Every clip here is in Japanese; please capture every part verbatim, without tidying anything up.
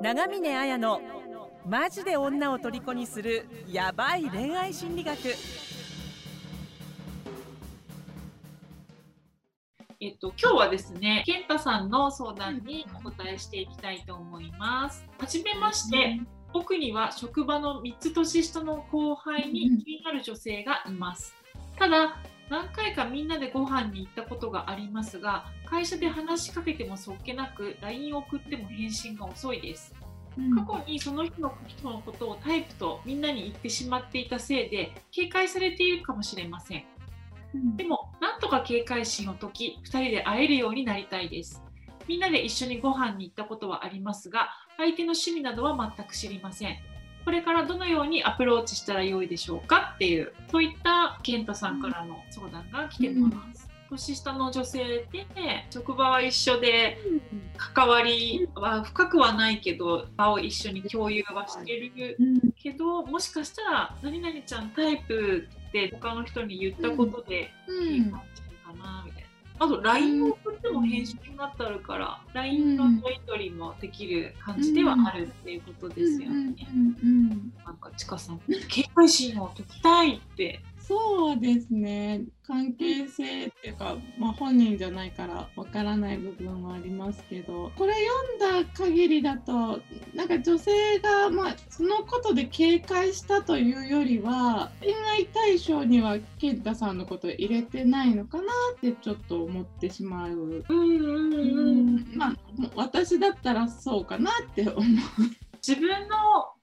長峰綾のマジで女を虜にするヤバい恋愛心理学。えっと、今日はですね、健太さんの相談にお答えしていきたいと思います。はじめまして、僕には職場のみっつ年下の後輩に気になる女性がいます。ただ、何回かみんなでご飯に行ったことがありますが、会社で話しかけてもそっけなく、ライン を送っても返信が遅いです。過去にその人の人のことをタイプとみんなに言ってしまっていたせいで、警戒されているかもしれません。でも、なんとか警戒心を解き、ふたりで会えるようになりたいです。みんなで一緒にご飯に行ったことはありますが、相手の趣味などは全く知りません。これからどのようにアプローチしたらよいでしょうかっていう、そういった健太さんからの相談が来てます。うん、年下の女性で、職場は一緒で、関わりは深くはないけど、場を一緒に共有はしてるけど、もしかしたら、何々ちゃんタイプで他の人に言ったことで、うん、いい感じかなみたいな。あと ライン を送っても返信になってあるから、うん、ライン のやり取りもできる感じではあるっていうことですよね。なんかちかさん、警戒心を解きたいって。そうですね。関係性っていうか、まあ、本人じゃないからわからない部分はありますけど、これ読んだ限りだとなんか女性が、まあ、そのことで警戒したというよりは恋愛対象には健太さんのことを入れてないのかなってちょっと思ってしまう。まあ私だったらそうかなって思う。自分の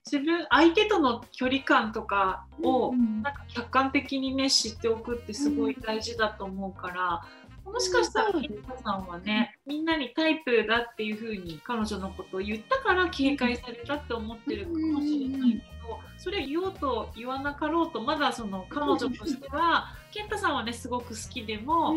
自分相手との距離感とかをなんか客観的にね知っておくってすごい大事だと思うから、もしかしたら健太さんはね、みんなにタイプだっていう風に彼女のことを言ったから警戒されたって思ってるかもしれないけど、それを言おうと言わなかろうと、まだその彼女としては健太さんはねすごく好きでも、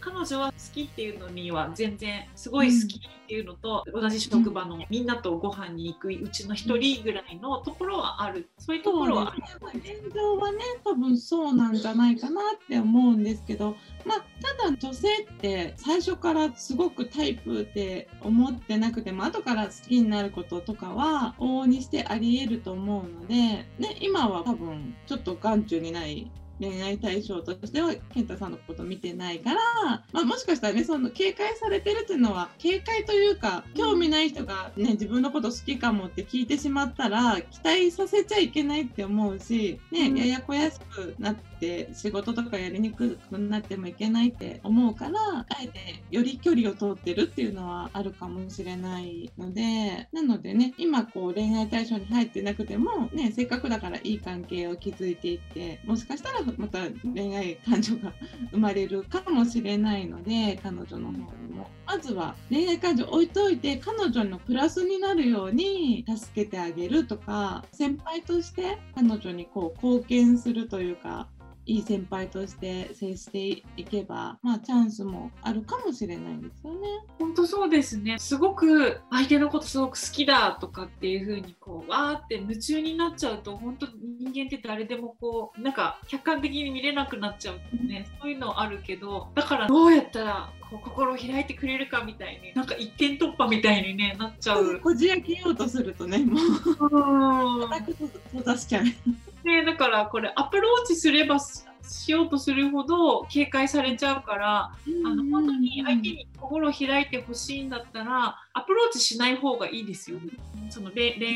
彼女は好きっていうのには全然すごい好きっていうのと、同じ職場のみんなとご飯に行くうちの一人ぐらいのところはある。そういうところはある。現状はね、多分そうなんじゃないかなって思うんですけど、まあただ女性って最初からすごくタイプって思ってなくても、後から好きになることとかは往々にしてありえると思うので、ね、今は多分ちょっと眼中にない。恋愛対象としては健太さんのこと見てないから、まあ、もしかしたらね、その警戒されてるっていうのは警戒というか、興味ない人が、ね、自分のこと好きかもって聞いてしまったら期待させちゃいけないって思うし、ね、ややこやしくなって仕事とかやりにくくなってもいけないって思うから、あえてより距離を取ってるっていうのはあるかもしれないので、なのでね、今こう恋愛対象に入ってなくても、ね、せっかくだからいい関係を築いていって、もしかしたらまた恋愛感情が生まれるかもしれないので、彼女の方もまずは恋愛感情置いといて、彼女のプラスになるように助けてあげるとか、先輩として彼女にこう貢献するというか、いい先輩として接していけば、まあ、チャンスもあるかもしれないんですよね。本当そうですね。すごく相手のことすごく好きだとかっていう風にこうわーって夢中になっちゃうと、本当人間って誰でもこうなんか客観的に見れなくなっちゃうってね、そういうのあるけど、だからどうやったらこう心を開いてくれるかみたいに、なんか一点突破みたいに、ね、なっちゃう。こじ開けようとするとね、もう叩くと閉ざしちゃう。で、だからこれアプローチすればしようとするほど警戒されちゃうから、あの本当に相手に心を開いてほしいんだったらアプローチしない方がいいですよ。その恋愛的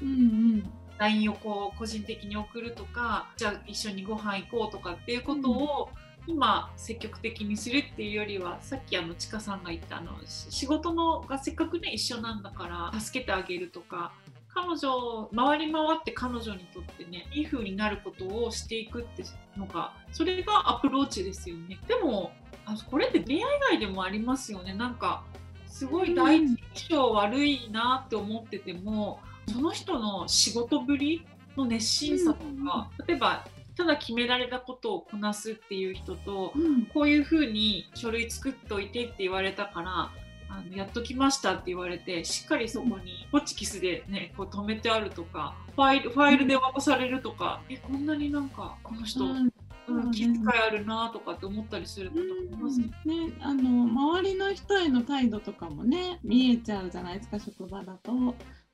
に ライン をこう個人的に送るとか、じゃあ一緒にご飯行こうとかっていうことを今積極的にするっていうよりは、さっきあのちかさんが言ったあの仕事のがせっかくね一緒なんだから助けてあげるとか。彼女回り回って彼女にとってね、いい風になることをしていくってのが、それがアプローチですよね。でもあ、これって恋愛以外でもありますよね。なんかすごい第一印象悪いなって思ってても、うん、その人の仕事ぶりの熱心さとか、うん、例えばただ決められたことをこなすっていう人と、うん、こういう風に書類作っといてって言われたからあのやっときましたって言われて、しっかりそこにホチキスでねこう止めてあるとか、ファイル、ファイルで渡されるとか、えこんなになんかこの人うん、気遣いあるなとかって思ったりすると思います、うんね、あの周りの人への態度とかもね見えちゃうじゃないですか、職場だと。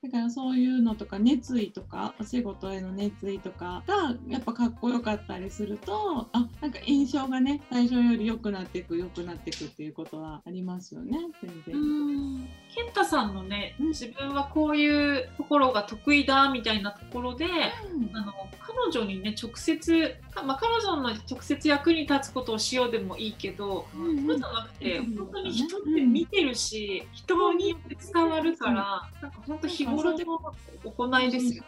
だからそういうのとか熱意とかお仕事への熱意とかがやっぱかっこよかったりすると、あ、なんか印象がね最初より良くなっていく良くなっていくっていうことはありますよね。全然。うん。健太さんのね、うん、自分はこういうところが得意だみたいなところで、うん、あの彼女にね直接、まあ、彼女の直接役に立つことをしようでもいいけど、うんうん、そうじゃなくて、うん、本当に人って見てるし、うん、人に伝わるから、なんか本当日頃でも行いですよ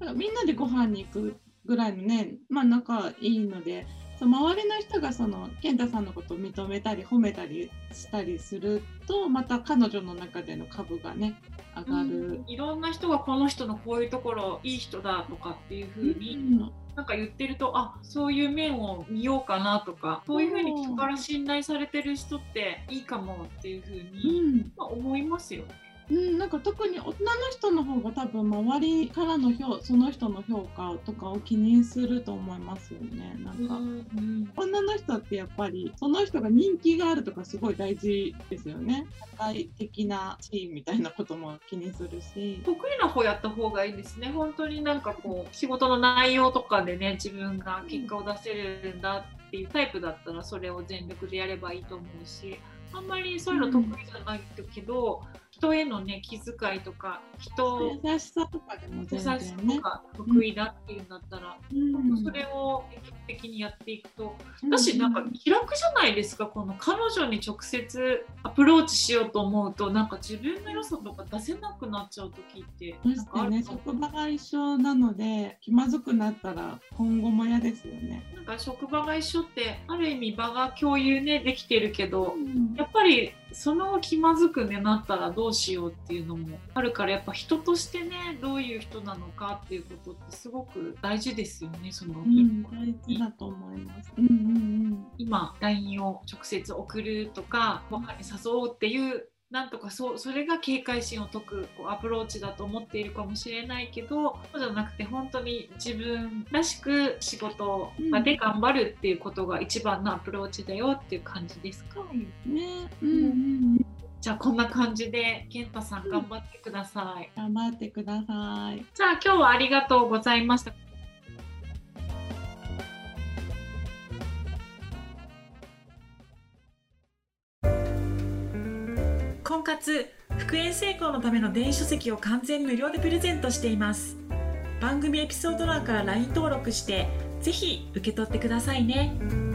ね。みんなでご飯に行くぐらいのね、まあ仲いいので、そう周りの人がその健太さんのことを認めたり褒めたりしたりすると、また彼女の中での株がね上がる、うん、いろんな人がこの人のこういうところいい人だとかっていう風に、うん、なんか言ってると、あ、そういう面を見ようかなとか、そういう風に人から信頼されてる人っていいかもっていう風に、うんまあ、思いますよね。うん、なんか特に女の人の方が多分周りからの評その人の評価とかを気にすると思いますよね。なんか、うんうん、女の人ってやっぱりその人が人気があるとかすごい大事ですよね。社会的な地位みたいなことも気にするし、得意な方やった方がいいですね。本当になんかこう仕事の内容とかでね自分が結果を出せるんだっていうタイプだったらそれを全力でやればいいと思うし、あんまりそういうの得意じゃないけど、うん、人への、ね、気遣いとか人優しさとかでも全然、ね、優しさとか得意だっていうんだったら、うん、それを積極的にやっていくと、うん、私なんか気楽じゃないですか。この彼女に直接アプローチしようと思うとなんか自分の良さとか出せなくなっちゃう時ってなんかあるね。職場が一緒なので気まずくなったら今後も嫌ですよね。なんか職場が一緒ってある意味場が共有、ね、できてるけど、うん、やっぱりその気まずく、ね、なったらどうしようっていうのもあるから、やっぱ人としてねどういう人なのかっていうことってすごく大事ですよね。その、うん、大事だと思います、うんうんうん、今 ライン を直接送るとかご飯に誘うっていうなんとか そ, それが警戒心を解くこうアプローチだと思っているかもしれないけど、そうじゃなくて本当に自分らしく仕事で頑張るっていうことが一番のアプローチだよっていう感じですか、うん、ね、うんうんうん、じゃあこんな感じで健太さん頑張ってください、うん、頑張ってください。じゃあ今日はありがとうございました。婚活復縁成功のための電子書籍を完全無料でプレゼントしています。番組エピソード欄から ライン 登録してぜひ受け取ってくださいね。